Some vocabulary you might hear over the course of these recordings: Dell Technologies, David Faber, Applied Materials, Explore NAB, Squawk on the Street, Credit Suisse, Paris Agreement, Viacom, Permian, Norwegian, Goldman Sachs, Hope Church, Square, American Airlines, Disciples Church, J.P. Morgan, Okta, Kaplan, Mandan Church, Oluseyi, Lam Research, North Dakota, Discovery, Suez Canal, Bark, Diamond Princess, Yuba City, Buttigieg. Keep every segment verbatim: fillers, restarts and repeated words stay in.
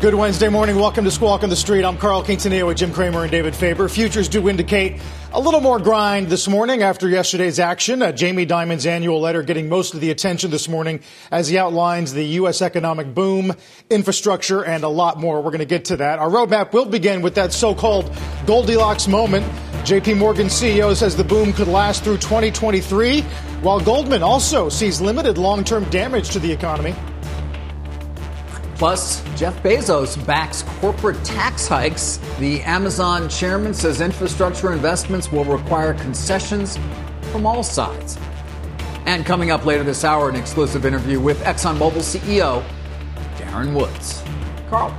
Good Wednesday morning. Welcome to Squawk on the Street. I'm Carl Quintanilla with Jim Cramer and David Faber. Futures do indicate a little more grind this morning after yesterday's action. Uh, Jamie Dimon's annual letter getting most of the attention this morning as he outlines the U S economic boom, infrastructure, and a lot more. We're going to get to that. Our roadmap will begin with that so-called Goldilocks moment. J P. Morgan C E O says the boom could last through twenty twenty-three, while Goldman also sees limited long-term damage to the economy. Plus, Jeff Bezos backs corporate tax hikes. The Amazon chairman says infrastructure investments will require concessions from all sides. And coming up later this hour, an exclusive interview with ExxonMobil C E O Darren Woods. Carl.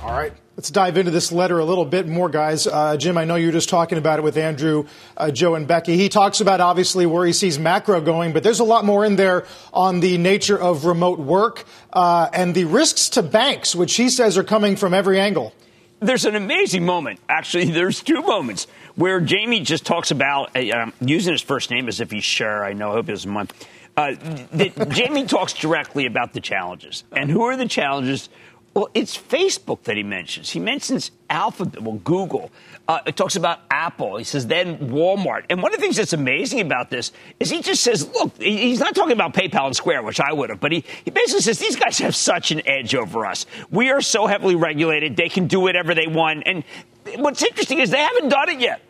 All right. Let's dive into this letter a little bit more, guys. Uh, Jim, I know you were just talking about it with Andrew, uh, Joe, and Becky. He talks about, obviously, where he sees macro going, but there's a lot more in there on the nature of remote work uh, and the risks to banks, which he says are coming from every angle. There's an amazing moment. Actually, there's two moments where Jamie just talks about, uh, using his first name as if he's sure, I know, I hope it was mine. Uh, that Jamie talks directly about the challenges. And who are the challenges? Well, it's Facebook that he mentions. He mentions Alphabet, well, Google. Uh, it talks about Apple. He says then Walmart. And one of the things that's amazing about this is he just says, look, he's not talking about PayPal and Square, which I would have, but he, he basically says these guys have such an edge over us. We are so heavily regulated. They can do whatever they want. And what's interesting is they haven't done it yet.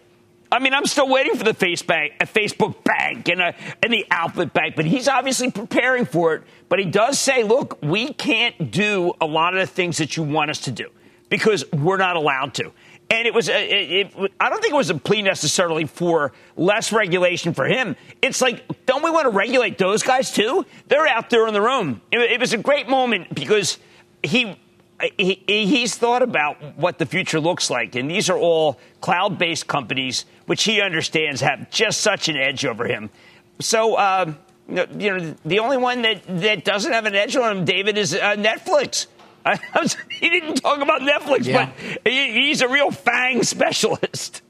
I mean, I'm still waiting for the face bank, a Facebook bank and, a, and the Alphabet bank, but he's obviously preparing for it. But he does say, look, we can't do a lot of the things that you want us to do because we're not allowed to. And it was, it, it, I don't think it was a plea necessarily for less regulation for him. It's like, don't we want to regulate those guys too? They're out there on their own. It, it was a great moment because he... He, he's thought about what the future looks like, and these are all cloud-based companies, which he understands have just such an edge over him. So, uh, you know, the only one that, that doesn't have an edge on him, David, is uh, Netflix. I, I was, he didn't talk about Netflix, yeah. but he, he's a real FANG specialist.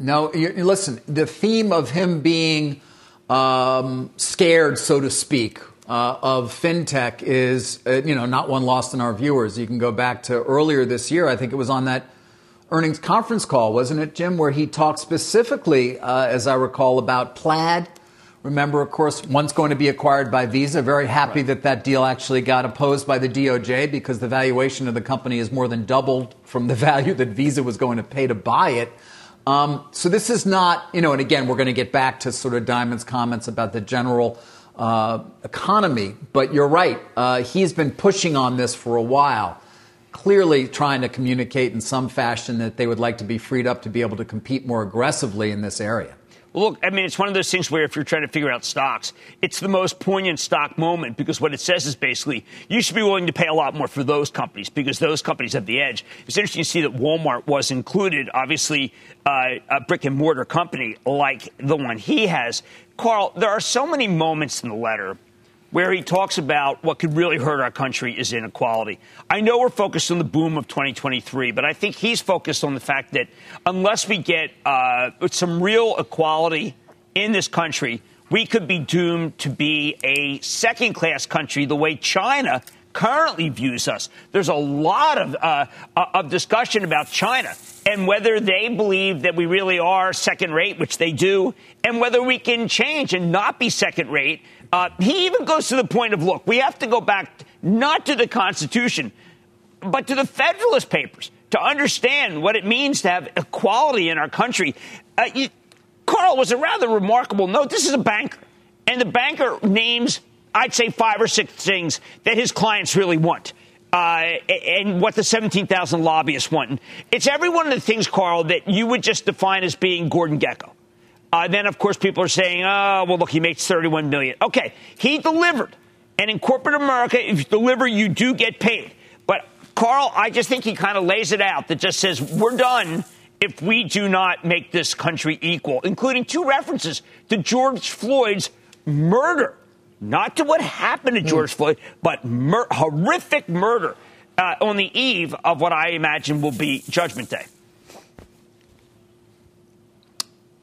No, you, listen, the theme of him being um, scared, so to speak, Uh, of fintech is, uh, you know, not one lost on our viewers. You can go back to earlier this year. I think it was on that earnings conference call, wasn't it, Jim, where he talked specifically, uh, as I recall, about Plaid. Remember, of course, one's going to be acquired by Visa. Very happy right. that that deal actually got opposed by the D O J because the valuation of the company is more than doubled from the value that Visa was going to pay to buy it. Um, so this is not, you know, and again, we're going to get back to sort of Diamond's comments about the general Uh, economy, but you're right. Uh, he's been pushing on this for a while, clearly trying to communicate in some fashion that they would like to be freed up to be able to compete more aggressively in this area. Well, look, I mean, it's one of those things where if you're trying to figure out stocks, it's the most poignant stock moment because what it says is basically you should be willing to pay a lot more for those companies because those companies have the edge. It's interesting to see that Walmart was included, obviously, uh, a brick and mortar company like the one he has. Carl, there are so many moments in the letter where he talks about what could really hurt our country is inequality. I know we're focused on the boom of twenty twenty-three, but I think he's focused on the fact that unless we get uh, some real equality in this country, we could be doomed to be a second-class country the way China currently views us. There's a lot of, uh, of discussion about China and whether they believe that we really are second-rate, which they do, and whether we can change and not be second-rate. Uh, he even goes to the point of, look, we have to go back not to the Constitution, but to the Federalist Papers to understand what it means to have equality in our country. Uh, you, Carl was a rather remarkable note. This is a banker, and the banker names I'd say five or six things that his clients really want. Uh, and what the seventeen thousand lobbyists want. And it's every one of the things, Carl, that you would just define as being Gordon Gekko. Uh, then, of course, people are saying, oh, well, look, he makes thirty-one million dollars. OK, he delivered. And in corporate America, if you deliver, you do get paid. But, Carl, I just think he kind of lays it out that just says we're done if we do not make this country equal, including two references to George Floyd's murder. Not to what happened to George Floyd, but mur- horrific murder uh, on the eve of what I imagine will be Judgment Day.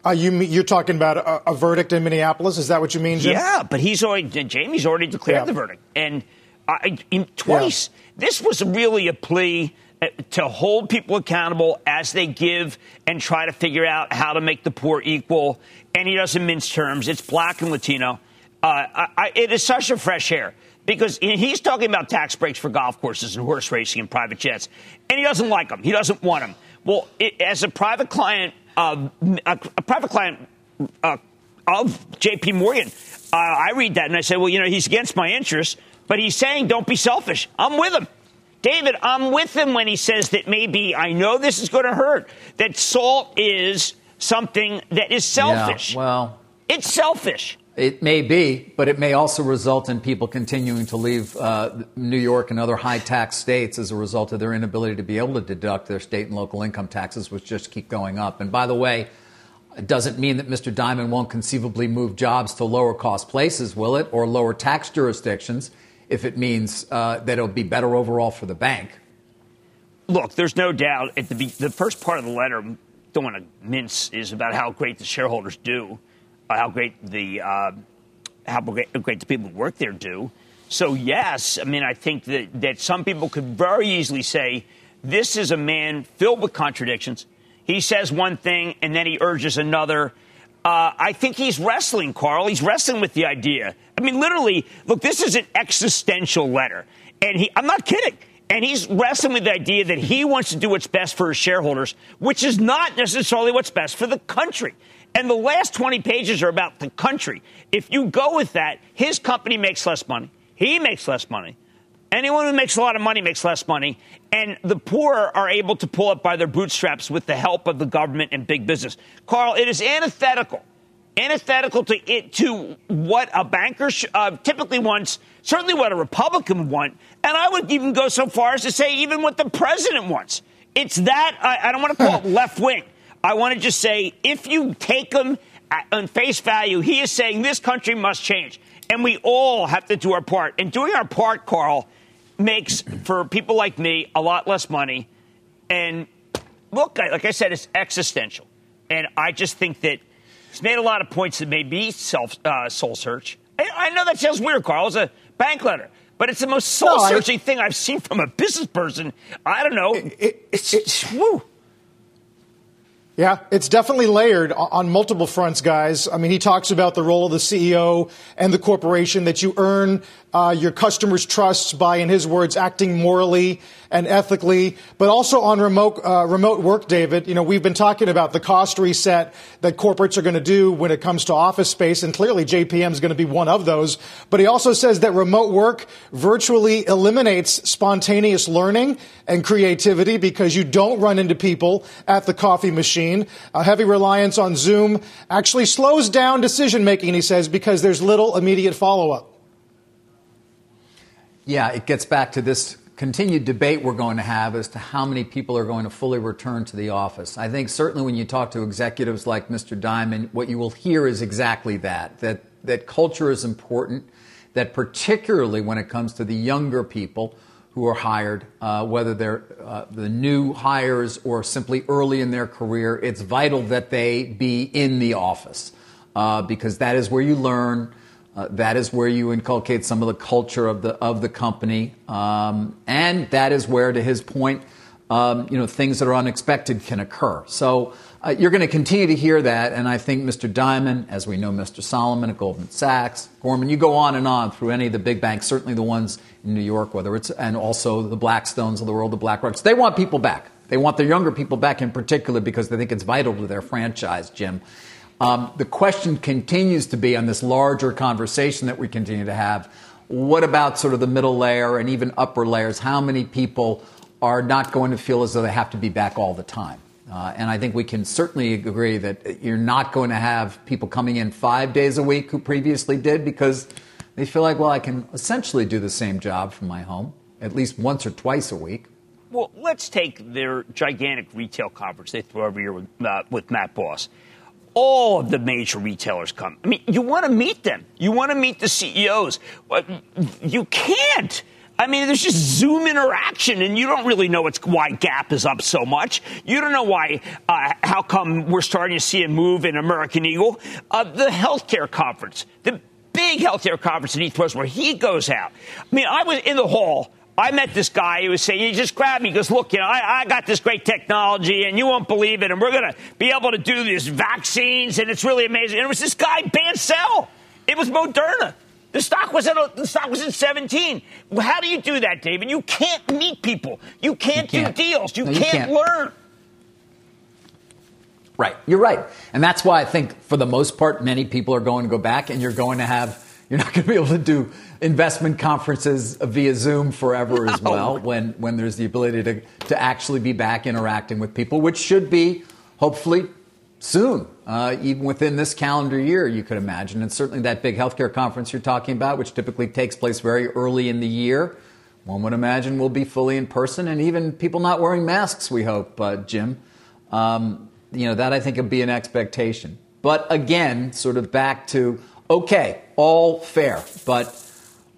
Uh, you, you're talking about a, a verdict in Minneapolis? Is that what you mean, Jim? Yeah, but he's already, Jamie's already declared yeah. the verdict. And uh, in twice, yeah. this was really a plea to hold people accountable as they give and try to figure out how to make the poor equal. And he doesn't mince terms. It's black and Latino. Uh, I, I, it is such a fresh air because he's talking about tax breaks for golf courses and horse racing and private jets, and he doesn't like them. He doesn't want them. Well, it, as a private client, uh, a, a private client uh, of J P. Morgan, uh, I read that and I say, well, you know, he's against my interests, but he's saying don't be selfish. I'm with him. David, I'm with him when he says that maybe I know this is going to hurt, that salt is something that is selfish. Yeah, well, it's selfish. It may be, but it may also result in people continuing to leave uh, New York and other high-tax states as a result of their inability to be able to deduct their state and local income taxes, which just keep going up. And by the way, it doesn't mean that Mister Dimon won't conceivably move jobs to lower-cost places, will it, or lower-tax jurisdictions, if it means uh, that it'll be better overall for the bank. Look, there's no doubt at the, the first part of the letter, don't want to mince, is about how great the shareholders do. How great the uh, how great, great the people who work there do. So, yes, I mean, I think that, that some people could very easily say this is a man filled with contradictions. He says one thing and then he urges another. Uh, I think he's wrestling, Carl. He's wrestling with the idea. I mean, literally, look, this is an existential letter. And he I'm not kidding. And he's wrestling with the idea that he wants to do what's best for his shareholders, which is not necessarily what's best for the country. And the last twenty pages are about the country. If you go with that, his company makes less money. He makes less money. Anyone who makes a lot of money makes less money. And the poor are able to pull up by their bootstraps with the help of the government and big business. Carl, it is antithetical, antithetical to it, to what a banker sh- uh, typically wants, certainly what a Republican wants. And I would even go so far as to say even what the president wants. It's that I, I don't want to call it left wing. I want to just say, if you take him at, on face value, he is saying this country must change. And we all have to do our part. And doing our part, Carl, makes for people like me a lot less money. And look, like I said, it's existential. And I just think that he's made a lot of points that may be self, uh, soul search. I, I know that sounds weird, Carl. It's a bank letter. But it's the most soul searching no, I... thing I've seen from a business person. I don't know. It, it, it's it's woo. Yeah, it's definitely layered on multiple fronts, guys. I mean, he talks about the role of the C E O and the corporation, that you earn uh, your customers' trust by, in his words, acting morally and ethically, but also on remote uh, remote work, David. You know, we've been talking about the cost reset that corporates are going to do when it comes to office space, and clearly J P M is going to be one of those. But he also says that remote work virtually eliminates spontaneous learning and creativity because you don't run into people at the coffee machine. A heavy reliance on Zoom actually slows down decision making, he says, because there's little immediate follow up. Yeah, it gets back to this continued debate we're going to have as to how many people are going to fully return to the office. I think certainly when you talk to executives like Mister Dimon, what you will hear is exactly that, that, that culture is important, that particularly when it comes to the younger people who are hired, uh, whether they're uh, the new hires or simply early in their career, it's vital that they be in the office uh, because that is where you learn, uh, that is where you inculcate some of the culture of the of the company, um, and that is where, to his point, um, you know, things that are unexpected can occur. So uh, you're going to continue to hear that, and I think Mister Dimon, as we know, Mister Solomon at Goldman Sachs, Gorman, you go on and on through any of the big banks, certainly the ones in New York, whether it's, and also the Blackstones of the world, the BlackRocks. They want people back. They want their younger people back in particular because they think it's vital to their franchise, Jim. Um, the question continues to be on this larger conversation that we continue to have What about sort of the middle layer and even upper layers? How many people are not going to feel as though they have to be back all the time? Uh, and I think we can certainly agree that you're not going to have people coming in five days a week who previously did, because they feel like, well, I can essentially do the same job from my home at least once or twice a week. Well, let's take their gigantic retail conference they throw every year with, uh, with Matt Boss. All of the major retailers come. I mean, you want to meet them. You want to meet the C E Os. You can't. I mean, there's just Zoom interaction, and you don't really know what's, why Gap is up so much. You don't know why, uh, how come we're starting to see a move in American Eagle. Uh, the healthcare conference, the big healthcare conference in East West where he goes out. I mean, I was in the hall. I met this guy who was saying, he just grabbed me. He goes, look, you know, I, I got this great technology, and you won't believe it, and we're going to be able to do these vaccines, and it's really amazing. And it was this guy, Bancel. It was Moderna. The stock was at a, the stock was at seventeen. Well, how do you do that, David? You can't meet people. You can't, you can't. do deals. You, no, you can't, can't learn. Right. You're right. And that's why I think, for the most part, many people are going to go back, and you're going to have – you're not going to be able to do investment conferences via Zoom forever as well, when, when there's the ability to, to actually be back interacting with people, which should be hopefully – soon, uh, even within this calendar year, you could imagine. And certainly that big healthcare conference you're talking about, which typically takes place very early in the year, one would imagine will be fully in person, and even people not wearing masks, we hope, uh, Jim. Um, you know, that I think would be an expectation. But again, sort of back to, okay, all fair, but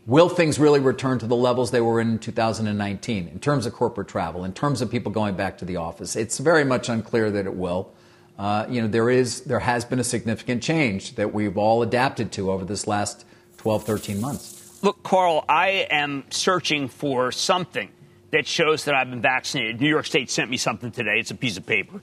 will things really return to the levels they were in two thousand nineteen in terms of corporate travel, in terms of people going back to the office? It's very much unclear that it will. Uh, you know, there is, there has been a significant change that we've all adapted to over this last twelve, thirteen months. Look, Carl, I am searching for something that shows that I've been vaccinated. New York State sent me something today. It's a piece of paper.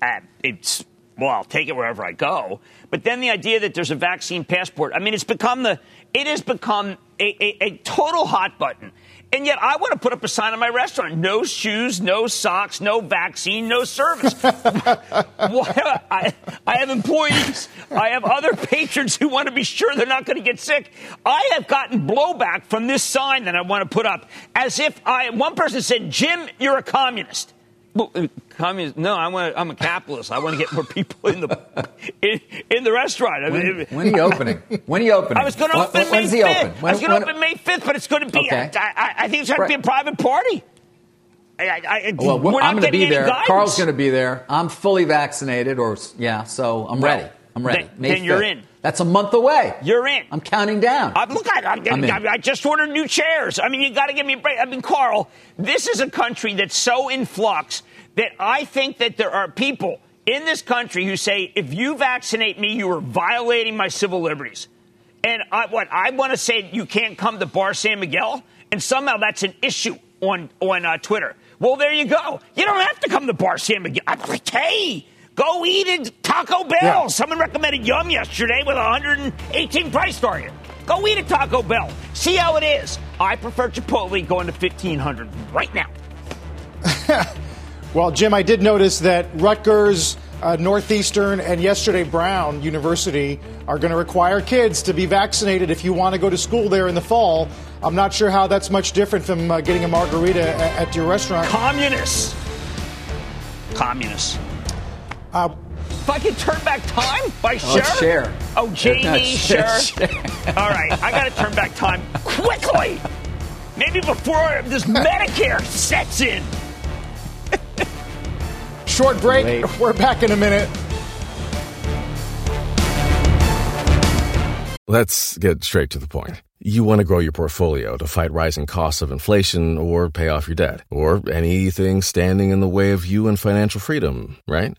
Uh, it's, well, I'll take it wherever I go. But then the idea that there's a vaccine passport, I mean, it's become the, it has become a, a, a total hot button. And yet I want to put up a sign in my restaurant: no shoes, no socks, no vaccine, no service. I, I have employees. I have other patrons who want to be sure they're not going to get sick. I have gotten blowback from this sign that I want to put up, as if I, one person said, Jim, you're a communist. Well, communist? No, I want to, I'm a capitalist. I want to get more people in the in, in the restaurant. When, I mean, when are you opening? When are you opening? I was going to open when, May fifth. Open? When, I was going to open May fifth, but it's going to be. Okay. I, I think it's going right. to be a private party. I, I, well, we're I'm going to be there. Guidance. Carl's going to be there. I'm fully vaccinated, or yeah, so I'm right. ready. I'm ready. Then, then you're in. That's a month away. You're in. I'm counting down. I'm, look, I, I'm, I'm I, I just ordered new chairs. I mean, you got to give me a break. I mean, Carl, this is a country that's so in flux that I think that there are people in this country who say, if you vaccinate me, you are violating my civil liberties. And I, what I want to say, you can't come to Bar San Miguel. And somehow that's an issue on on uh, Twitter. Well, there you go. You don't have to come to Bar San Miguel. I'm like, hey. Go eat at Taco Bell. Yeah. Someone recommended Yum yesterday with a one hundred eighteen price target. Go eat at Taco Bell. See how it is. I prefer Chipotle going to fifteen hundred right now. Well, Jim, I did notice that Rutgers, uh, Northeastern, and yesterday Brown University are going to require kids to be vaccinated if you want to go to school there in the fall. I'm not sure how that's much different from uh, getting a margarita at, at your restaurant. Communists. Communists. Uh, if I could turn back time by Cher? Oh, Cher. Oh, Jamie, Cher. Cher. All right, I got to turn back time quickly. Maybe before this Medicare sets in. Short break. Late. We're back in a minute. Let's get straight to the point. You want to grow your portfolio to fight rising costs of inflation or pay off your debt or anything standing in the way of you and financial freedom, right?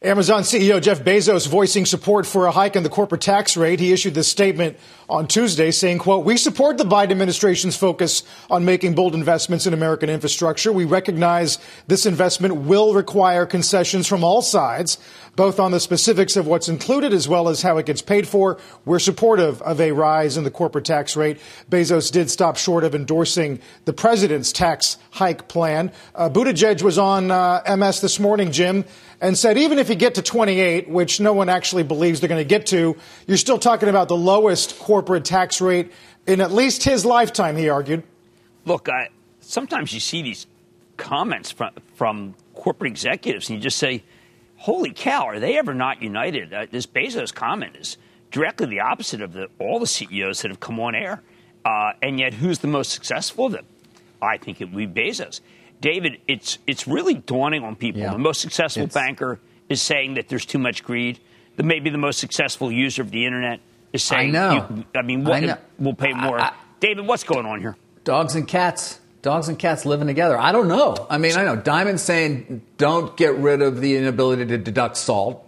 Amazon C E O Jeff Bezos voicing support for a hike in the corporate tax rate. He issued this statement on Tuesday saying, quote, "We support the Biden administration's focus on making bold investments in American infrastructure. We recognize this investment will require concessions from all sides, both on the specifics of what's included as well as how it gets paid for. We're supportive of a rise in the corporate tax rate." Bezos did stop short of endorsing the president's tax hike plan. Uh, Buttigieg was on uh, M S this morning, Jim, and said even if you get to twenty-eight, which no one actually believes they're going to get to, you're still talking about the lowest corporate tax rate in at least his lifetime, he argued. Look, I, sometimes you see these comments from, from corporate executives and you just say, holy cow, are they ever not united? Uh, this Bezos comment is directly the opposite of the, all the C E Os that have come on air. Uh, and yet who's the most successful of them? I think it would be Bezos. David, it's it's really dawning on people. Yeah. The most successful it's... banker is saying that there's too much greed. The, maybe the most successful user of the internet is saying, I know. You, I mean, we'll, I know. we'll pay more. I, I, David, what's going on here? Dogs and cats. Dogs and cats living together. I don't know. I mean, I know. Dimon's saying don't get rid of the inability to deduct salt.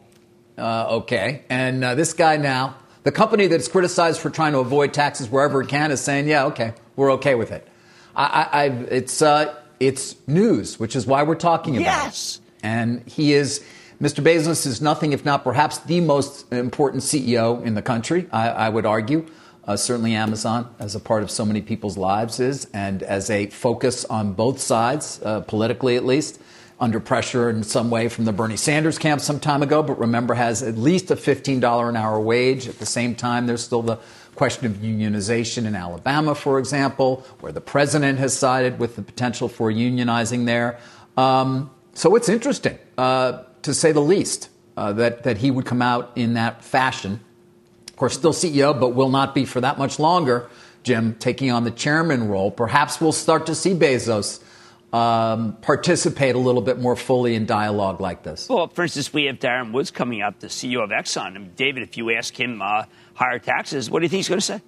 Uh, okay. And uh, this guy now, the company that's criticized for trying to avoid taxes wherever it can is saying, yeah, okay, we're okay with it. I, I, I it's uh, it's news, which is why we're talking about yes. it. And he is... Mister Bezos is nothing if not perhaps the most important C E O in the country, I, I would argue. Uh, certainly Amazon, as a part of so many people's lives is, and as a focus on both sides, uh, politically at least, under pressure in some way from the Bernie Sanders camp some time ago, but remember has at least a fifteen dollars an hour wage. At the same time, there's still the question of unionization in Alabama, for example, where the president has sided with the potential for unionizing there. Um, so it's interesting. Uh, to say the least, uh, that, that he would come out in that fashion. Of course, still C E O, but will not be for that much longer, Jim, taking on the chairman role. Perhaps we'll start to see Bezos um, participate a little bit more fully in dialogue like this. Well, for instance, we have Darren Woods coming up, the C E O of Exxon. I mean, David, if you ask him uh, higher taxes, what do you think he's going to say?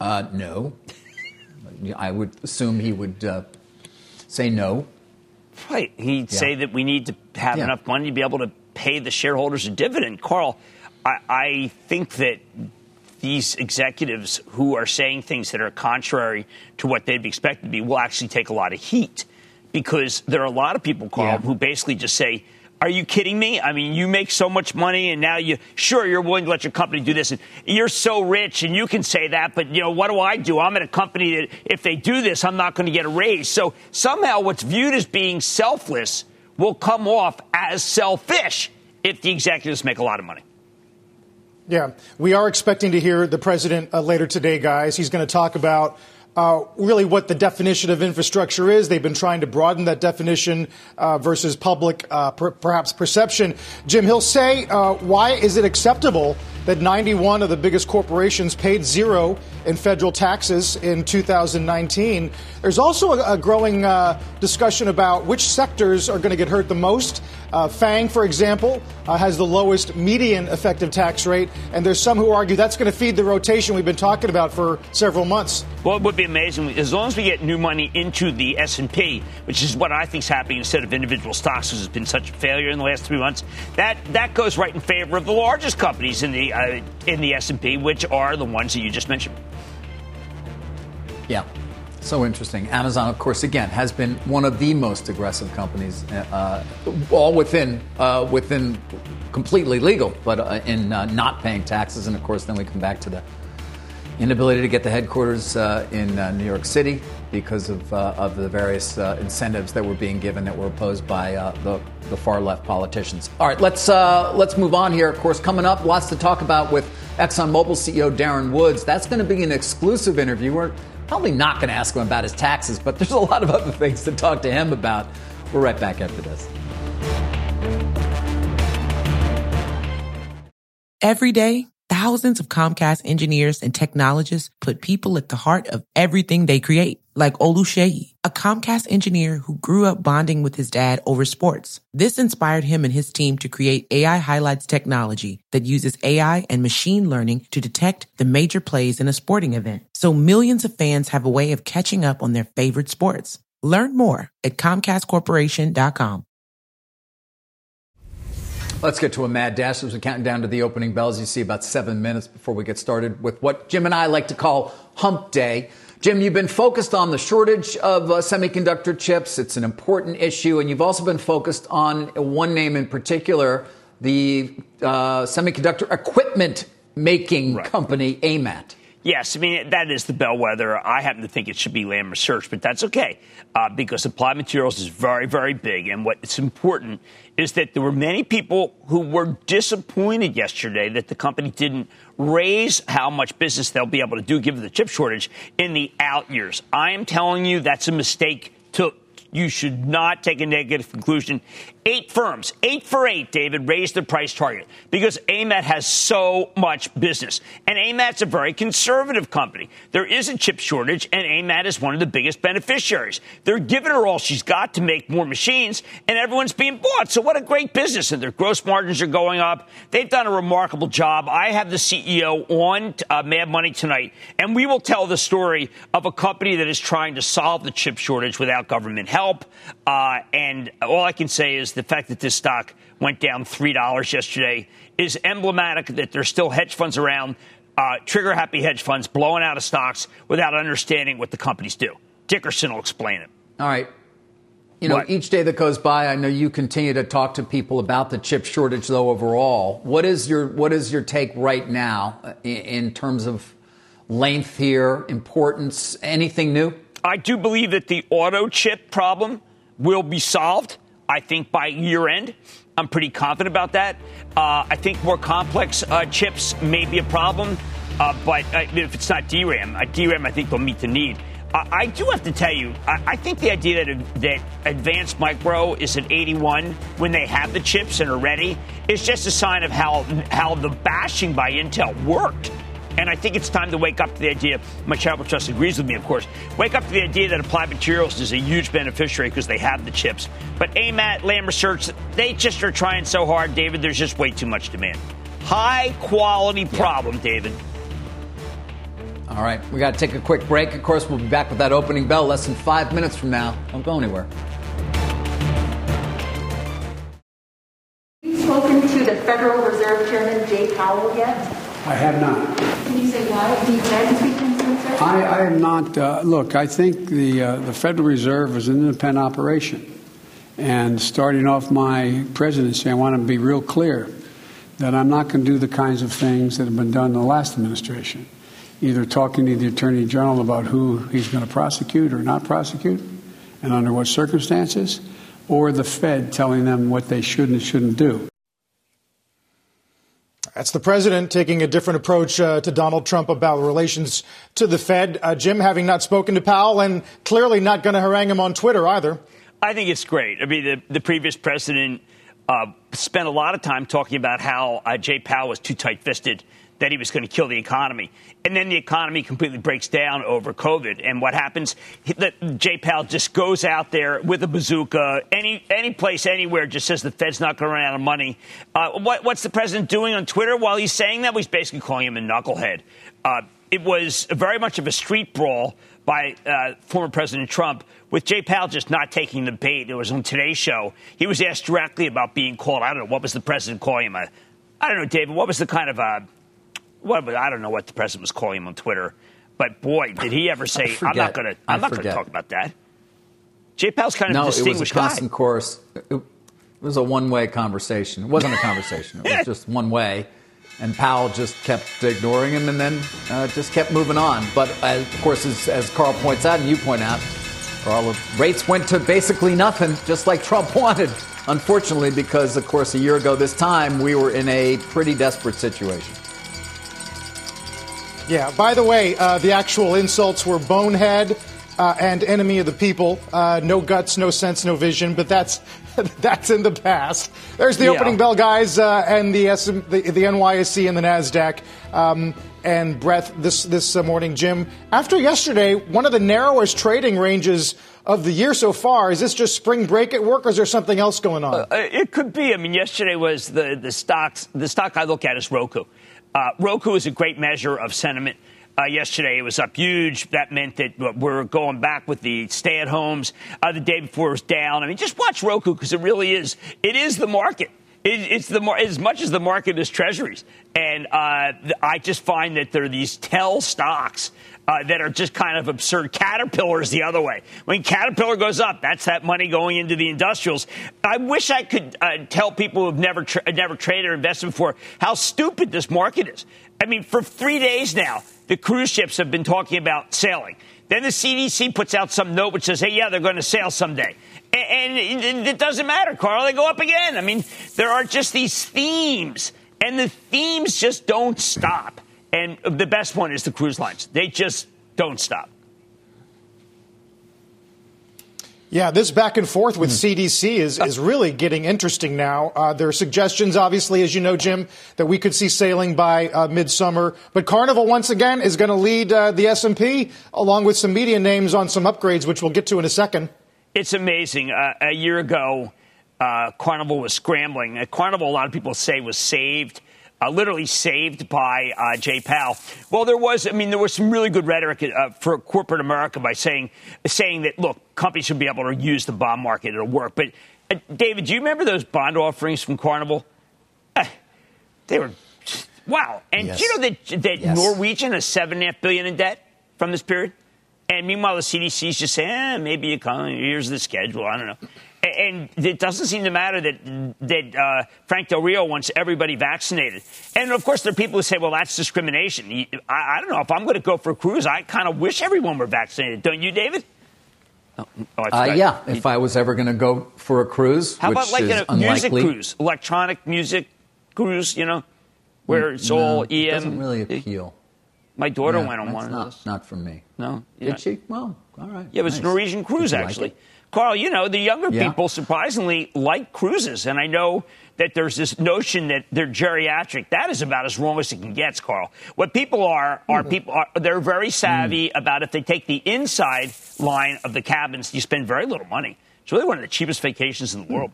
Uh, no. I would assume he would uh, say no. Right. He'd yeah. say that we need to have yeah. enough money to be able to pay the shareholders a dividend. Carl, I, I think that these executives who are saying things that are contrary to what they'd be expected to be will actually take a lot of heat because there are a lot of people, Carl, yeah. who basically just say, are you kidding me? I mean, you make so much money and now you sure you're willing to let your company do this. And you're so rich and you can say that. But, you know, what do I do? I'm at a company that if they do this, I'm not going to get a raise. So somehow what's viewed as being selfless will come off as selfish if the executives make a lot of money. Yeah, we are expecting to hear the president uh, later today, guys. He's going to talk about Uh, really what the definition of infrastructure is. They've been trying to broaden that definition uh, versus public, uh, per- perhaps, perception. Jim, he'll say, uh, why is it acceptable that ninety-one of the biggest corporations paid zero in federal taxes in two thousand nineteen? There's also a, a growing uh, discussion about which sectors are going to get hurt the most. Uh, FANG, for example, uh, has the lowest median effective tax rate, and there's some who argue that's going to feed the rotation we've been talking about for several months. Well, it would be amazing as long as we get new money into the S and P, which is what I think is happening instead of individual stocks, which has been such a failure in the last three months. That that goes right in favor of the largest companies in the uh, in the S and P, which are the ones that you just mentioned. Yeah. So interesting. Amazon, of course, again, has been one of the most aggressive companies, uh, all within uh, within completely legal, but uh, in uh, not paying taxes. And, of course, then we come back to the inability to get the headquarters uh, in uh, New York City because of uh, of the various uh, incentives that were being given that were opposed by uh, the, the far-left politicians. All right, let's, uh, let's move on here. Of course, coming up, lots to talk about with ExxonMobil C E O Darren Woods. That's going to be an exclusive interview. We're probably not going to ask him about his taxes, but there's a lot of other things to talk to him about. We're right back after this. Every day, thousands of Comcast engineers and technologists put people at the heart of everything they create. like Oluseyi, a Comcast engineer who grew up bonding with his dad over sports. This inspired him and his team to create A I Highlights technology that uses A I and machine learning to detect the major plays in a sporting event, so millions of fans have a way of catching up on their favorite sports. Learn more at Comcast Corporation dot com. Let's get to a mad dash as we're counting down to the opening bells. You see about seven minutes before we get started with what Jim and I like to call hump day. Jim, you've been focused on the shortage of uh, semiconductor chips. It's an important issue. And you've also been focused on one name in particular, the uh, semiconductor equipment making right. company, AMAT. Yes, I mean, that is the bellwether. I happen to think it should be Lam Research, but that's okay, uh, because Applied Materials is very, very big. And what's important is that there were many people who were disappointed yesterday that the company didn't raise how much business they'll be able to do, given the chip shortage, in the out years. I am telling you that's a mistake. To You should not take a negative conclusion. Eight firms, eight for eight, David, raised their price target because AMAT has so much business. And AMAT's a very conservative company. There is a chip shortage, and AMAT is one of the biggest beneficiaries. They're giving her all she's got to make more machines, and everyone's being bought. So what a great business. And their gross margins are going up. They've done a remarkable job. I have the C E O on uh, Mad Money tonight, and we will tell the story of a company that is trying to solve the chip shortage without government help. Uh, and all I can say is the fact that this stock went down three dollars yesterday is emblematic that there's still hedge funds around, uh, trigger-happy hedge funds blowing out of stocks without understanding what the companies do. Dickerson will explain it. All right. You know, what? Each day that goes by, I know you continue to talk to people about the chip shortage, though, overall. What is your, what is your take right now in, in terms of length here, importance, anything new? I do believe that the auto chip problem will be solved, I think, by year end. I'm pretty confident about that. Uh, I think more complex uh, chips may be a problem, uh, but I mean, if it's not DRAM, uh, DRAM, I think will meet the need. I, I do have to tell you, I, I think the idea that, that Advanced Micro is at eighty-one when they have the chips and are ready is just a sign of how how the bashing by Intel worked. And I think it's time to wake up to the idea. My charitable trust agrees with me, of course. Wake up to the idea that Applied Materials is a huge beneficiary because they have the chips. But AMAT, Lam Research, they just are trying so hard, David. There's just way too much demand. High quality problem, David. All right. We got to take a quick break. Of course, we'll be back with that opening bell less than five minutes from now. Don't go anywhere. Have you spoken to the Federal Reserve Chairman Jay Powell yet? I have not. Can you say why? Do you plan to speak to him, sir? I, I am not. Uh, look, I think the uh, the Federal Reserve is an independent operation. And starting off my presidency, I want to be real clear that I'm not going to do the kinds of things that have been done in the last administration, either talking to the Attorney General about who he's going to prosecute or not prosecute and under what circumstances, or the Fed telling them what they should and shouldn't do. That's the president taking a different approach uh, to Donald Trump about relations to the Fed. Uh, Jim, having not spoken to Powell and clearly not going to harangue him on Twitter either. I think it's great. I mean, the, the previous president uh, spent a lot of time talking about how uh, Jay Powell was too tight-fisted, that he was going to kill the economy. And then the economy completely breaks down over COVID. And what happens, Jay Powell just goes out there with a bazooka, any any place, anywhere, just says the Fed's not going to run out of money. Uh, what, what's the president doing on Twitter while he's saying that? Well, he's basically calling him a knucklehead. Uh, it was very much of a street brawl by uh, former President Trump, with Jay Powell just not taking the bait. It was on Today's Show. He was asked directly about being called. I don't know. What was the president calling him? I, I don't know, David. What was the kind of... Uh, Well, I don't know what the president was calling him on Twitter, but boy, did he ever say, I'm not going to I'm not going to talk about that. Jay Powell's kind of no, a distinguished guy. No, it was a constant course. It was a one-way conversation. It wasn't a conversation. It was just one way. And Powell just kept ignoring him and then uh, just kept moving on. But, uh, of course, as, as Carl points out and you point out, Carl, rates went to basically nothing, just like Trump wanted, unfortunately, because, of course, a year ago this time, we were in a pretty desperate situation. Yeah, by the way, uh, the actual insults were bonehead uh, and enemy of the people. Uh, no guts, no sense, no vision. But that's That's in the past. There's the yeah. opening bell, guys, uh, and the, S- the the N Y S E and the NASDAQ. Um, and breath this this uh, morning, Jim. After yesterday, one of the narrowest trading ranges of the year so far. Is this just spring break at work, or is there something else going on? Uh, it could be. I mean, yesterday was the, the stocks. The stock I look at is Roku. Uh, Roku is a great measure of sentiment. Uh, yesterday, it was up huge. That meant that we're going back with the stay-at-homes. Uh, the day before, it was down. I mean, just watch Roku because it really is. It is the market. It, it's the as much as the market is treasuries. And uh, I just find that there are these tell stocks uh, that are just kind of absurd. Caterpillar is the other way. When Caterpillar goes up, that's that money going into the industrials. I wish I could uh, tell people who have never, tra- never traded or invested before how stupid this market is. I mean, for three days now, the cruise ships have been talking about sailing. Then the C D C puts out some note which says, hey, yeah, they're going to sail someday. And it doesn't matter, Carl. They go up again. I mean, there are just these themes, and the themes just don't stop. And the best one is the cruise lines. They just don't stop. Yeah, this back and forth with C D C is, is really getting interesting now. Uh, there are suggestions, obviously, as you know, Jim, that we could see sailing by uh, midsummer. But Carnival, once again, is going to lead uh, the S and P, along with some media names on some upgrades, which we'll get to in a second. It's amazing. Uh, a year ago, uh, Carnival was scrambling. Uh, Carnival, a lot of people say, was saved. Uh, literally saved by uh, Jay Powell. Well, there was, I mean, there was some really good rhetoric uh, for corporate America by saying saying that, look, companies should be able to use the bond market. It'll work. But, uh, David, do you remember those bond offerings from Carnival? Uh, they were, wow. And yes. do you know that, that yes. Norwegian has seven point five billion dollars in debt from this period? And meanwhile, the C D C is just saying, eh, maybe you come, here's the schedule. I don't know. And it doesn't seem to matter that that uh, Frank Del Rio wants everybody vaccinated. And, of course, there are people who say, well, that's discrimination. I, I don't know. If I'm going to go for a cruise, I kind of wish everyone were vaccinated. Don't you, David? Oh, uh, yeah, if I was ever going to go for a cruise, how which about like is a unlikely. Music cruise, electronic music cruise, you know, where it's no, all E M. It doesn't really appeal. My daughter yeah, went on one not, of those. Not for me. No? Did yeah. she? Well, all right. Yeah, it was nice. Norwegian cruise, you actually. Like Carl, you know, the younger yeah. people, surprisingly, like cruises. And I know that there's this notion that they're geriatric. That is about as wrong as it can get, Carl. What people are, are mm-hmm. people are, they're very savvy mm. about if they take the inside line of the cabins, you spend very little money. It's really one of the cheapest vacations in the world.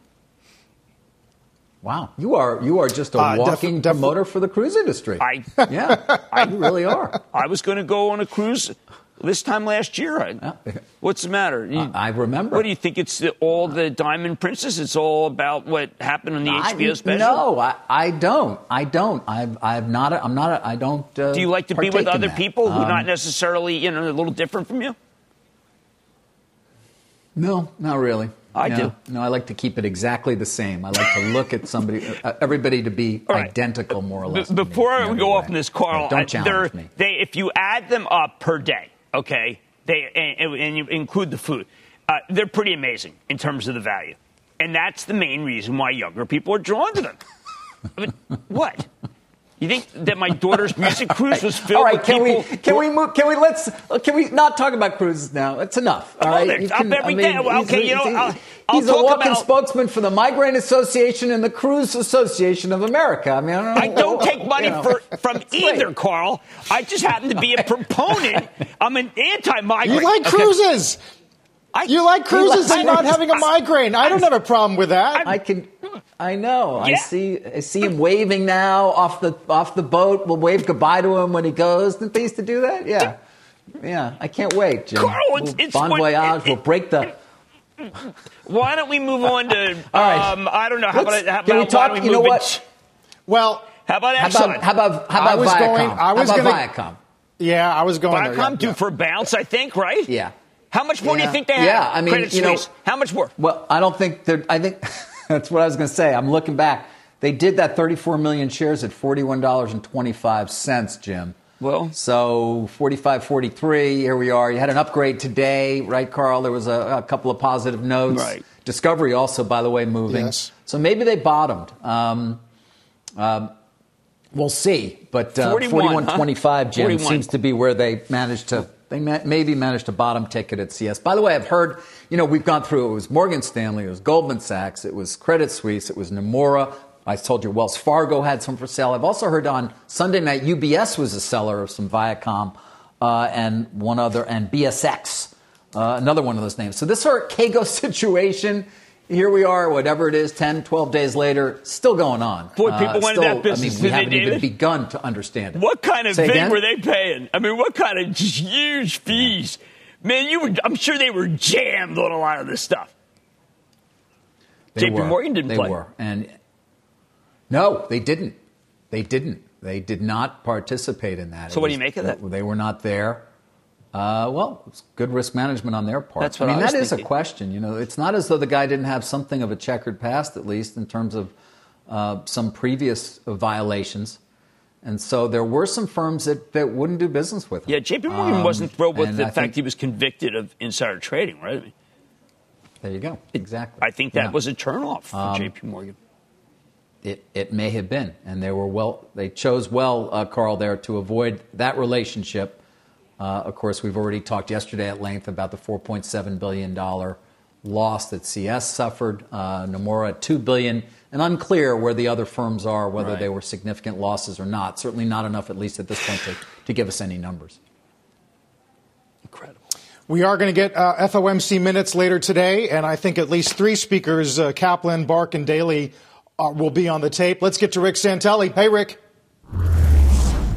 Wow. You are you are just a uh, walking def- def- promoter for the cruise industry. I, yeah, I, you really are. I was going to go on a cruise this time last year. I, what's the matter? You, uh, I remember. What do you think? It's the, all the Diamond Princess? It's all about what happened on the I, H B O special? No, I, I don't. I don't. I've, I've not a, I'm not. A, I don't. Uh, do you like to be with other people who are um, not necessarily, you know, a little different from you? No, not really. I no, do. No, I like to keep it exactly the same. I like to look at somebody, uh, everybody to be right. identical, more or less. B- before we go off on this, Carl, no, don't challenge I, me. They, if you add them up per day, okay, they and, and you include the food, uh, they're pretty amazing in terms of the value. And that's the main reason why younger people are drawn to them. I mean, what? You think that my daughter's music cruise was filled all right, with can people? We, can we move? Can we let's? Can we not talk about cruises now? That's enough. All right, well, you can, up every I mean, day. Well, okay, you know, I'll, I'll he's talk a walking about, spokesman for the Migraine Association and the Cruise Association of America. I mean, I don't, know, I don't well, take money you know. for, from either, great. Carl. I just happen to be a proponent. I'm an anti-migraine. You like okay. cruises? I, you like cruises like, and not having a migraine. I, I don't have a problem with that. I, I can. I know. Yeah. I see. I see him waving now off the off the boat. We'll wave goodbye to him when he goes. Didn't they used to do that? Yeah, yeah. I can't wait, Jim. Carl, it's, we'll it's bon voyage. It, it, we'll break the. Why don't we move on to? um, I don't know. How Let's, about? How can about, we talk? We you know what? In, well, how about Exxon? How about how about, how about I was Viacom? Going, I was how about gonna, Viacom? Yeah, I was going. Viacom there, yeah, due yeah. for bounce, I think, right? Yeah. How much more yeah. do you think they have? Yeah, I mean, Credit you Suisse? Know, how much more? Well, I don't think they're. I think. That's what I was going to say. I'm looking back. They did that thirty-four million shares at forty-one dollars and twenty-five cents, Jim. Well, so forty-five forty-three. Here we are. You had an upgrade today, right, Carl? There was a, a couple of positive notes. Right. Discovery also, by the way, moving. Yes. So maybe they bottomed. Um, um, we'll see. But uh, forty-one twenty-five, huh? Jim, forty-one seems to be where they managed to They maybe managed to bottom ticket at C S. By the way, I've heard, you know, we've gone through, it was Morgan Stanley, it was Goldman Sachs, it was Credit Suisse, it was Nomura. I told you Wells Fargo had some for sale. I've also heard on Sunday night, U B S was a seller of some Viacom uh, and one other, and B S X, uh, another one of those names. So this sort of K G O situation, here we are, whatever it is, ten, twelve days later, still going on. Boy, people uh, wanted still, that business. I mean, we haven't even David? begun to understand it. What kind of Say thing again? were they paying? I mean, what kind of huge fees? Yeah. Man, you were, I'm sure they were jammed on a lot of this stuff. J P Morgan didn't they play. They were. And no, they didn't. They didn't. They did not participate in that. So it what was, do you make of that? They were not there. Uh, well, it's good risk management on their part. That's what I mean, I was that thinking. is a question. You know, it's not as though the guy didn't have something of a checkered past, at least in terms of uh, some previous violations. And so there were some firms that, that wouldn't do business with him. Yeah, J P Morgan um, wasn't thrilled with the I fact he was convicted of insider trading, right? I mean, there you go. Exactly. I think that yeah. was a turnoff for um, J P Morgan. It it may have been, and they were well. They chose well, uh, Carl, there to avoid that relationship. Uh, of course, we've already talked yesterday at length about the four point seven billion dollars loss that C S suffered, uh, Nomura two billion dollars, and unclear where the other firms are, whether right. they were significant losses or not. Certainly not enough, at least at this point, to, to give us any numbers. Incredible. We are going to get uh, F O M C minutes later today, and I think at least three speakers, uh, Kaplan, Bark, and Daly, uh, will be on the tape. Let's get to Rick Santelli. Hey, Rick.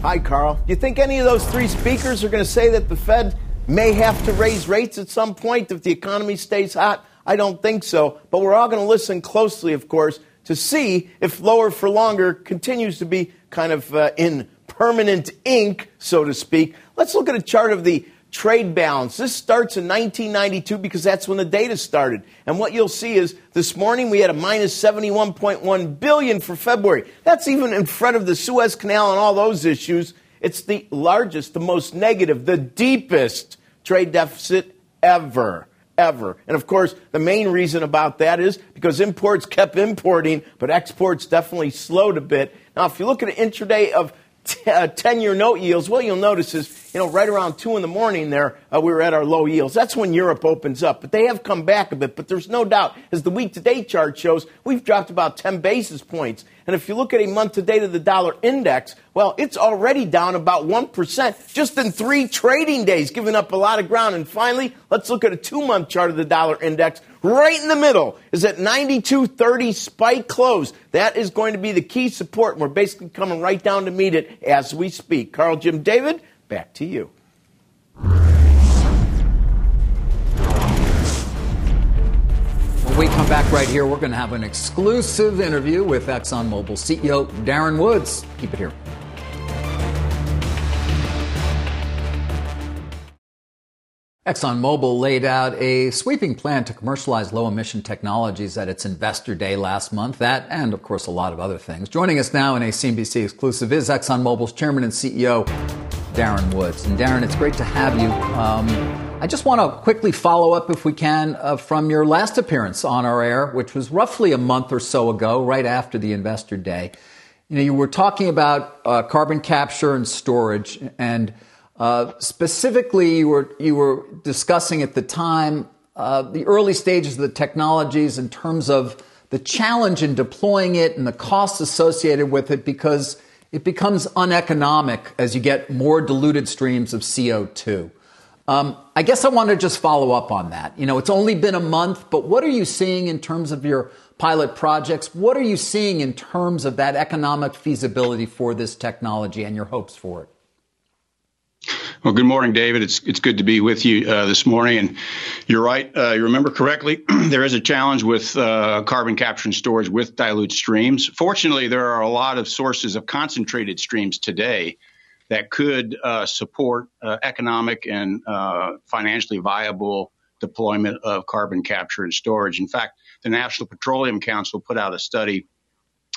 Hi, Carl. Do you think any of those three speakers are going to say that the Fed may have to raise rates at some point if the economy stays hot? I don't think so. But we're all going to listen closely, of course, to see if lower for longer continues to be kind of uh, in permanent ink, so to speak. Let's look at a chart of the trade balance. This starts in nineteen ninety-two because that's when the data started. And what you'll see is this morning we had a minus seventy-one point one billion dollars for February. That's even in front of the Suez Canal and all those issues. It's the largest, the most negative, the deepest trade deficit ever, ever. And, of course, the main reason about that is because imports kept importing, but exports definitely slowed a bit. Now, if you look at an intraday of ten-year note yields, what you'll notice is, you know, right around two in the morning there, uh, we were at our low yields. That's when Europe opens up. But they have come back a bit. But there's no doubt, as the week-to-date chart shows, we've dropped about ten basis points. And if you look at a month-to-date of the dollar index, well, it's already down about one percent just in three trading days, giving up a lot of ground. And finally, let's look at a two-month chart of the dollar index. Right in the middle is at ninety-two thirty spike close. That is going to be the key support. We're basically coming right down to meet it as we speak. Carl, Jim, David, back to you. When we come back right here, we're going to have an exclusive interview with ExxonMobil C E O Darren Woods. Keep it here. ExxonMobil laid out a sweeping plan to commercialize low-emission technologies at its Investor Day last month. That and, of course, a lot of other things. Joining us now in a C N B C exclusive is ExxonMobil's chairman and C E O, Darren Woods. And, Darren, it's great to have you. Um, I just want to quickly follow up, if we can, uh, from your last appearance on our air, which was roughly a month or so ago, right after the Investor Day. You know, you were talking about uh, carbon capture and storage, and Uh, specifically, you were you were discussing at the time uh, the early stages of the technologies in terms of the challenge in deploying it and the costs associated with it, because it becomes uneconomic as you get more diluted streams of C O two. Um, I guess I want to just follow up on that. You know, it's only been a month, but what are you seeing in terms of your pilot projects? What are you seeing in terms of that economic feasibility for this technology and your hopes for it? Well, good morning, David. It's it's good to be with you uh, this morning. And you're right. Uh, you remember correctly, there is a challenge with uh, carbon capture and storage with dilute streams. Fortunately, there are a lot of sources of concentrated streams today that could uh, support uh, economic and uh, financially viable deployment of carbon capture and storage. In fact, the National Petroleum Council put out a study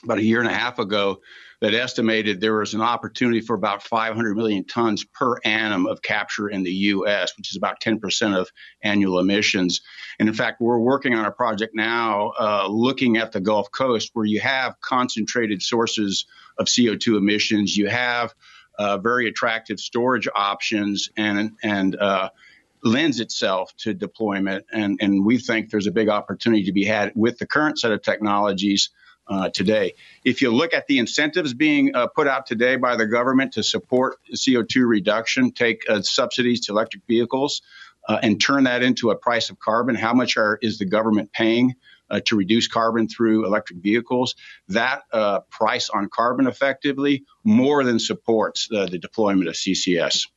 about a year and a half ago that estimated there was an opportunity for about five hundred million tons per annum of capture in the U S, which is about ten percent of annual emissions. And in fact, we're working on a project now uh, looking at the Gulf Coast, where you have concentrated sources of C O two emissions. You have uh, very attractive storage options and and uh, lends itself to deployment. And, and we think there's a big opportunity to be had with the current set of technologies uh, today. If you look at the incentives being uh, put out today by the government to support C O two reduction, take uh, subsidies to electric vehicles uh, and turn that into a price of carbon, how much are, is the government paying Uh, to reduce carbon through electric vehicles, that uh, price on carbon effectively more than supports uh, the deployment of C C S.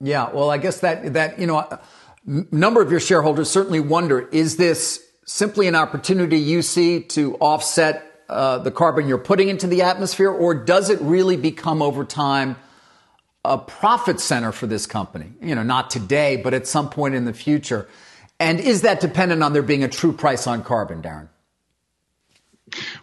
Yeah, well, I guess that, that you know, a number of your shareholders certainly wonder, is this simply an opportunity you see to offset uh, the carbon you're putting into the atmosphere, or does it really become over time a profit center for this company? You know, not today, but at some point in the future. And is that dependent on there being a true price on carbon, Darren?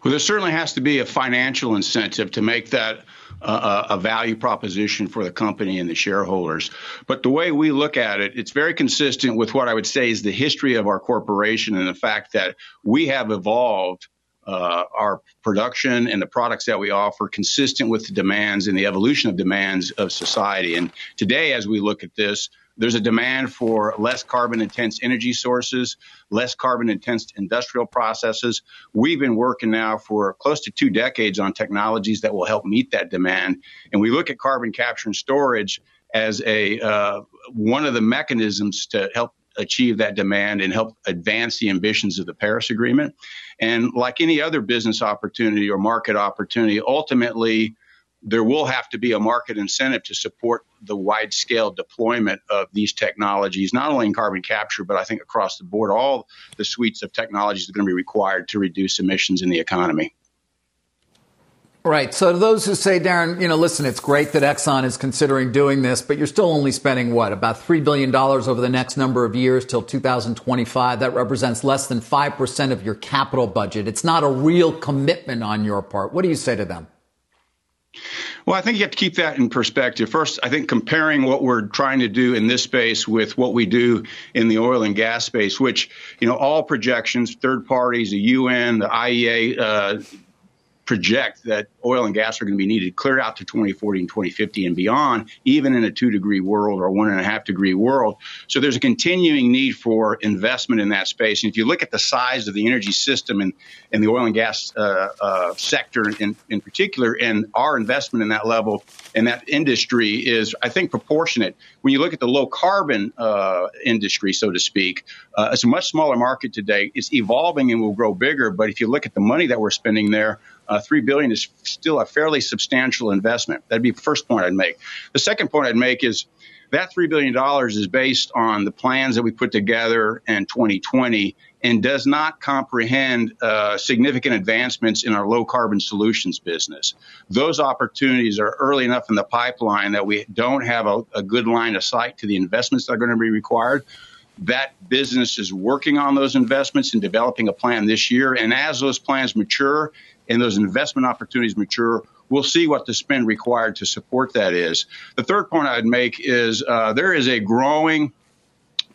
Well, there certainly has to be a financial incentive to make that uh, a value proposition for the company and the shareholders. But the way we look at it, it's very consistent with what I would say is the history of our corporation and the fact that we have evolved uh, our production and the products that we offer consistent with the demands and the evolution of demands of society. And today, as we look at this, there's a demand for less carbon-intense energy sources, less carbon-intense industrial processes. We've been working now for close to two decades on technologies that will help meet that demand. And we look at carbon capture and storage as a uh, one of the mechanisms to help achieve that demand and help advance the ambitions of the Paris Agreement. And like any other business opportunity or market opportunity, ultimately, there will have to be a market incentive to support the wide-scale deployment of these technologies, not only in carbon capture, but I think across the board, all the suites of technologies that are going to be required to reduce emissions in the economy. Right. So to those who say, Darren, you know, listen, it's great that Exxon is considering doing this, but you're still only spending, what, about three billion dollars over the next number of years till two thousand twenty-five. That represents less than five percent of your capital budget. It's not a real commitment on your part. What do you say to them? Well, I think you have to keep that in perspective. First, I think comparing what we're trying to do in this space with what we do in the oil and gas space, which, you know, all projections, third parties, the U N, the I E A, uh, project that oil and gas are going to be needed clear out to twenty forty and twenty fifty and beyond, even in a two degree world or one and a half degree world. So there's a continuing need for investment in that space. And if you look at the size of the energy system and, and the oil and gas uh, uh, sector in, in particular, and our investment in that level and that industry is, I think, proportionate. When you look at the low carbon uh, industry, so to speak, uh, it's a much smaller market today. It's evolving and will grow bigger. But if you look at the money that we're spending there, Uh, three billion dollars is still a fairly substantial investment. That'd be the first point I'd make. The second point I'd make is that three billion dollars is based on the plans that we put together in twenty twenty and does not comprehend uh, significant advancements in our low-carbon solutions business. Those opportunities are early enough in the pipeline that we don't have a, a good line of sight to the investments that are going to be required. That business is working on those investments and developing a plan this year. And as those plans mature and those investment opportunities mature, we'll see what the spend required to support that is. The third point I'd make is uh, there is a growing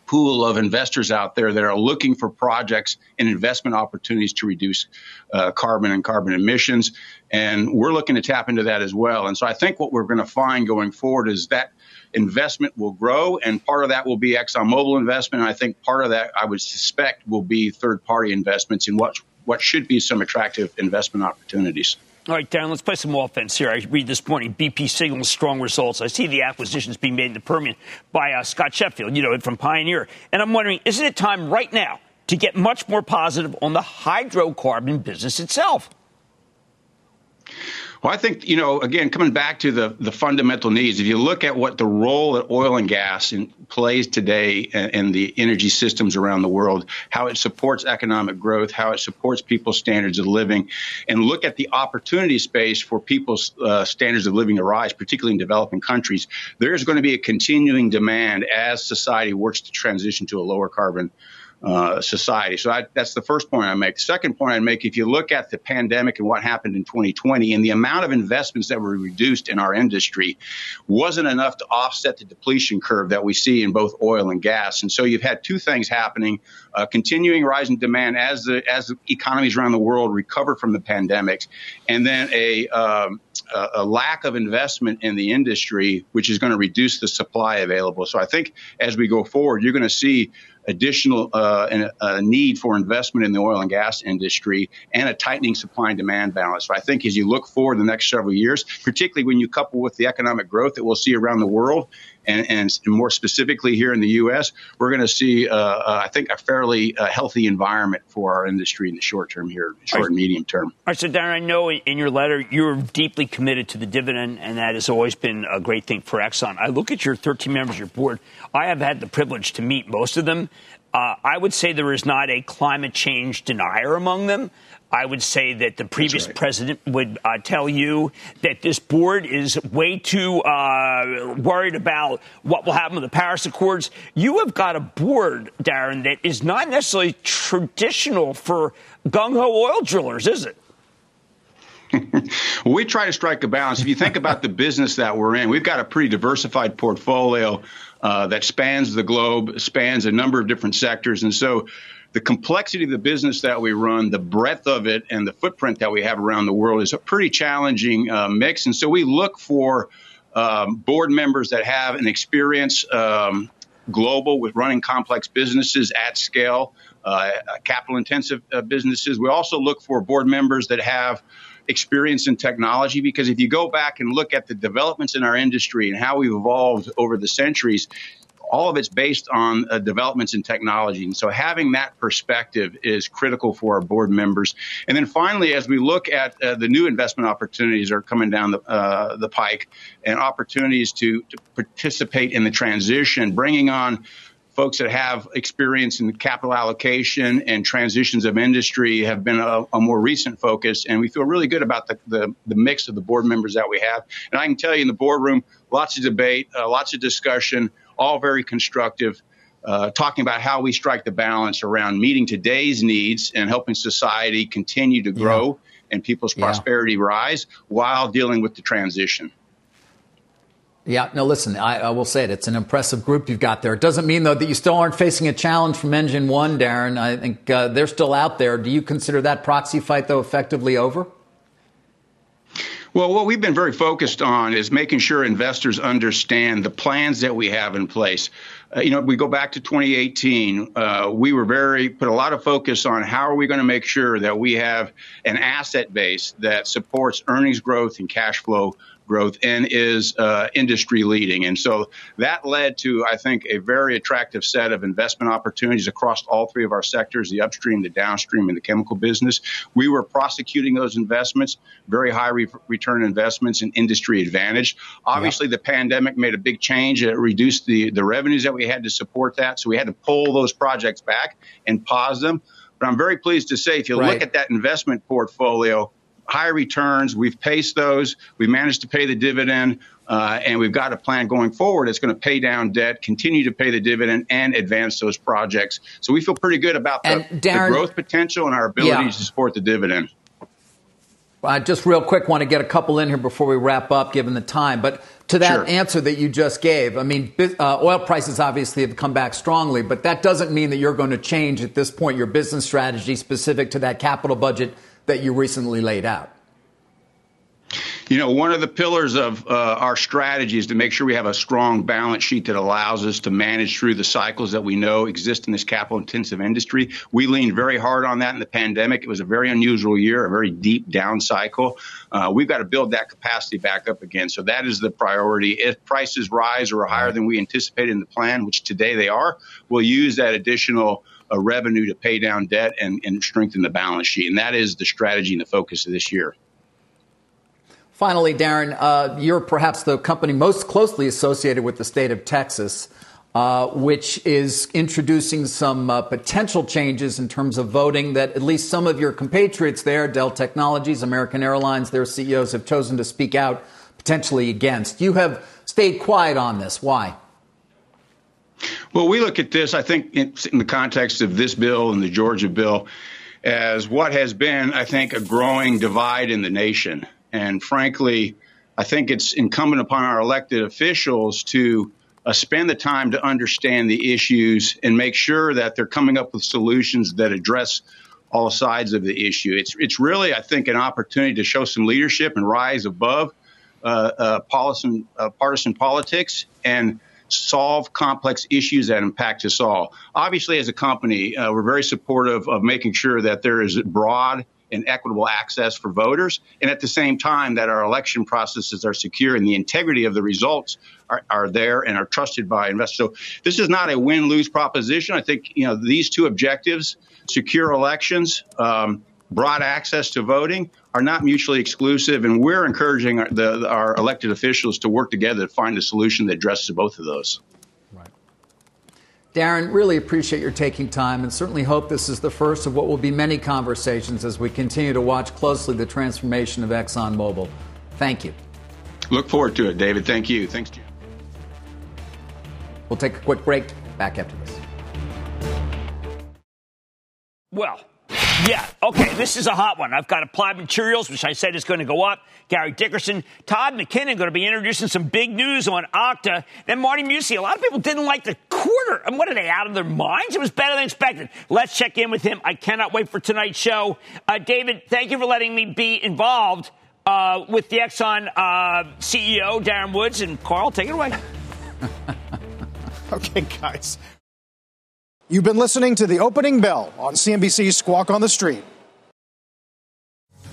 pool of investors out there that are looking for projects and investment opportunities to reduce uh, carbon and carbon emissions. And we're looking to tap into that as well. And so I think what we're going to find going forward is that investment will grow, and part of that will be ExxonMobil investment. And I think part of that, I would suspect, will be third-party investments in what what should be some attractive investment opportunities. All right, Darren, let's play some offense here. I read this morning, B P signals strong results. I see the acquisitions being made in the Permian by uh, Scott Sheffield, you know, from Pioneer. And I'm wondering, isn't it time right now to get much more positive on the hydrocarbon business itself? Well, I think, you know, again, coming back to the, the fundamental needs, if you look at what the role that oil and gas in, plays today in, in the energy systems around the world, how it supports economic growth, how it supports people's standards of living, and look at the opportunity space for people's uh, standards of living to rise, particularly in developing countries, there's going to be a continuing demand as society works to transition to a lower carbon uh, society. So I, that's the first point I make. The second point I make, if you look at the pandemic and what happened in twenty twenty and the amount of investments that were reduced in our industry wasn't enough to offset the depletion curve that we see in both oil and gas. And so you've had two things happening, uh, continuing rise in demand as the as the economies around the world recover from the pandemics, and then a um, a lack of investment in the industry, which is going to reduce the supply available. So I think as we go forward, you're going to see additional uh, a need for investment in the oil and gas industry and a tightening supply and demand balance. So I think as you look forward the next several years, particularly when you couple with the economic growth that we'll see around the world and, and more specifically here in the U S, we're going to see, uh, uh, I think, a fairly uh, healthy environment for our industry in the short term here, short right. and medium term. All right. So, Darren, I know in your letter you're deeply committed to the dividend, and that has always been a great thing for Exxon. I look at your thirteen members of your board. I have had the privilege to meet most of them. Uh, I would say there is not a climate change denier among them. I would say that the previous right. president would uh, tell you that this board is way too uh, worried about what will happen with the Paris Accords. You have got a board, Darren, that is not necessarily traditional for gung-ho oil drillers, is it? Well, we try to strike a balance. If you think about the business that we're in, we've got a pretty diversified portfolio uh, that spans the globe, spans a number of different sectors. And so the complexity of the business that we run, the breadth of it, and the footprint that we have around the world is a pretty challenging uh, mix. And so we look for um, board members that have an experience um, global with running complex businesses at scale, uh, capital-intensive uh, businesses. We also look for board members that have experience in technology, because if you go back and look at the developments in our industry and how we've evolved over the centuries, all of it's based on uh, developments in technology. And so having that perspective is critical for our board members. And then finally, as we look at uh, the new investment opportunities that are coming down the, uh, the pike and opportunities to, to participate in the transition, bringing on folks that have experience in capital allocation and transitions of industry have been a, a more recent focus, and we feel really good about the, the, the mix of the board members that we have. And I can tell you in the boardroom, lots of debate, uh, lots of discussion, all very constructive, uh, talking about how we strike the balance around meeting today's needs and helping society continue to grow yeah. and people's yeah. prosperity rise while dealing with the transition. Yeah, no, listen, I, I will say it. It's an impressive group you've got there. It doesn't mean, though, that you still aren't facing a challenge from Engine One, Darren. I think uh, they're still out there. Do you consider that proxy fight, though, effectively over? Well, what we've been very focused on is making sure investors understand the plans that we have in place. Uh, you know, we go back to twenty eighteen. Uh, we were very put a lot of focus on how are we going to make sure that we have an asset base that supports earnings growth and cash flow growth and is uh, industry leading. And so that led to, I think, a very attractive set of investment opportunities across all three of our sectors, the upstream, the downstream, and the chemical business. We were prosecuting those investments, very high re- return investments and industry advantage. Obviously, yeah. the pandemic made a big change. It reduced the, the revenues that we had to support that. So we had to pull those projects back and pause them. But I'm very pleased to say, if you right. look at that investment portfolio, high returns, we've paced those, we managed to pay the dividend, uh, and we've got a plan going forward that's going to pay down debt, continue to pay the dividend, and advance those projects. So we feel pretty good about the, Darren, the growth potential and our ability yeah. to support the dividend. Uh, just real quick, want to get a couple in here before we wrap up, given the time. But to that sure. answer that you just gave, I mean, uh, oil prices obviously have come back strongly, but that doesn't mean that you're going to change at this point your business strategy specific to that capital budget that you recently laid out. You know, one of the pillars of uh, our strategy is to make sure we have a strong balance sheet that allows us to manage through the cycles that we know exist in this capital-intensive industry. We leaned very hard on that in the pandemic. It was a very unusual year, a very deep down cycle. Uh, we've got to build that capacity back up again. So that is the priority. If prices rise or are higher than we anticipated in the plan, which today they are, we'll use that additional a revenue to pay down debt and, and strengthen the balance sheet. And that is the strategy and the focus of this year. Finally, Darren, uh, you're perhaps the company most closely associated with the state of Texas, uh, which is introducing some uh, potential changes in terms of voting that at least some of your compatriots there, Dell Technologies, American Airlines, their C E Os have chosen to speak out potentially against. You have stayed quiet on this. Why? Well, we look at this, I think, in, in the context of this bill and the Georgia bill, as what has been, I think, a growing divide in the nation. And frankly, I think it's incumbent upon our elected officials to uh, spend the time to understand the issues and make sure that they're coming up with solutions that address all sides of the issue. It's it's really, I think, an opportunity to show some leadership and rise above uh, uh, policy, uh, partisan politics and solve complex issues that impact us all. Obviously, as a company, uh, we're very supportive of making sure that there is broad and equitable access for voters, and at the same time that our election processes are secure and the integrity of the results are, are there and are trusted by investors. So this is not a win-lose proposition. I think, you know, these two objectives, secure elections, um, broad access to voting, are not mutually exclusive, and we're encouraging our, the, our elected officials to work together to find a solution that addresses both of those. Right. Darren, really appreciate your taking time, and certainly hope this is the first of what will be many conversations as we continue to watch closely the transformation of ExxonMobil. Thank you. Look forward to it, David. Thank you. Thanks, Jim. We'll take a quick break. Back after this. Well, yeah, okay, this is a hot one. I've got Applied Materials, which I said is going to go up. Gary Dickerson, Todd McKinnon going to be introducing some big news on Okta. Then Marty Mucci. A lot of people didn't like the quarter. And what, are they out of their minds? It was better than expected. Let's check in with him. I cannot wait for tonight's show. Uh, David, thank you for letting me be involved uh, with the Exxon uh, C E O, Darren Woods. And Carl, take it away. Okay, guys. You've been listening to the opening bell on C N B C's Squawk on the Street.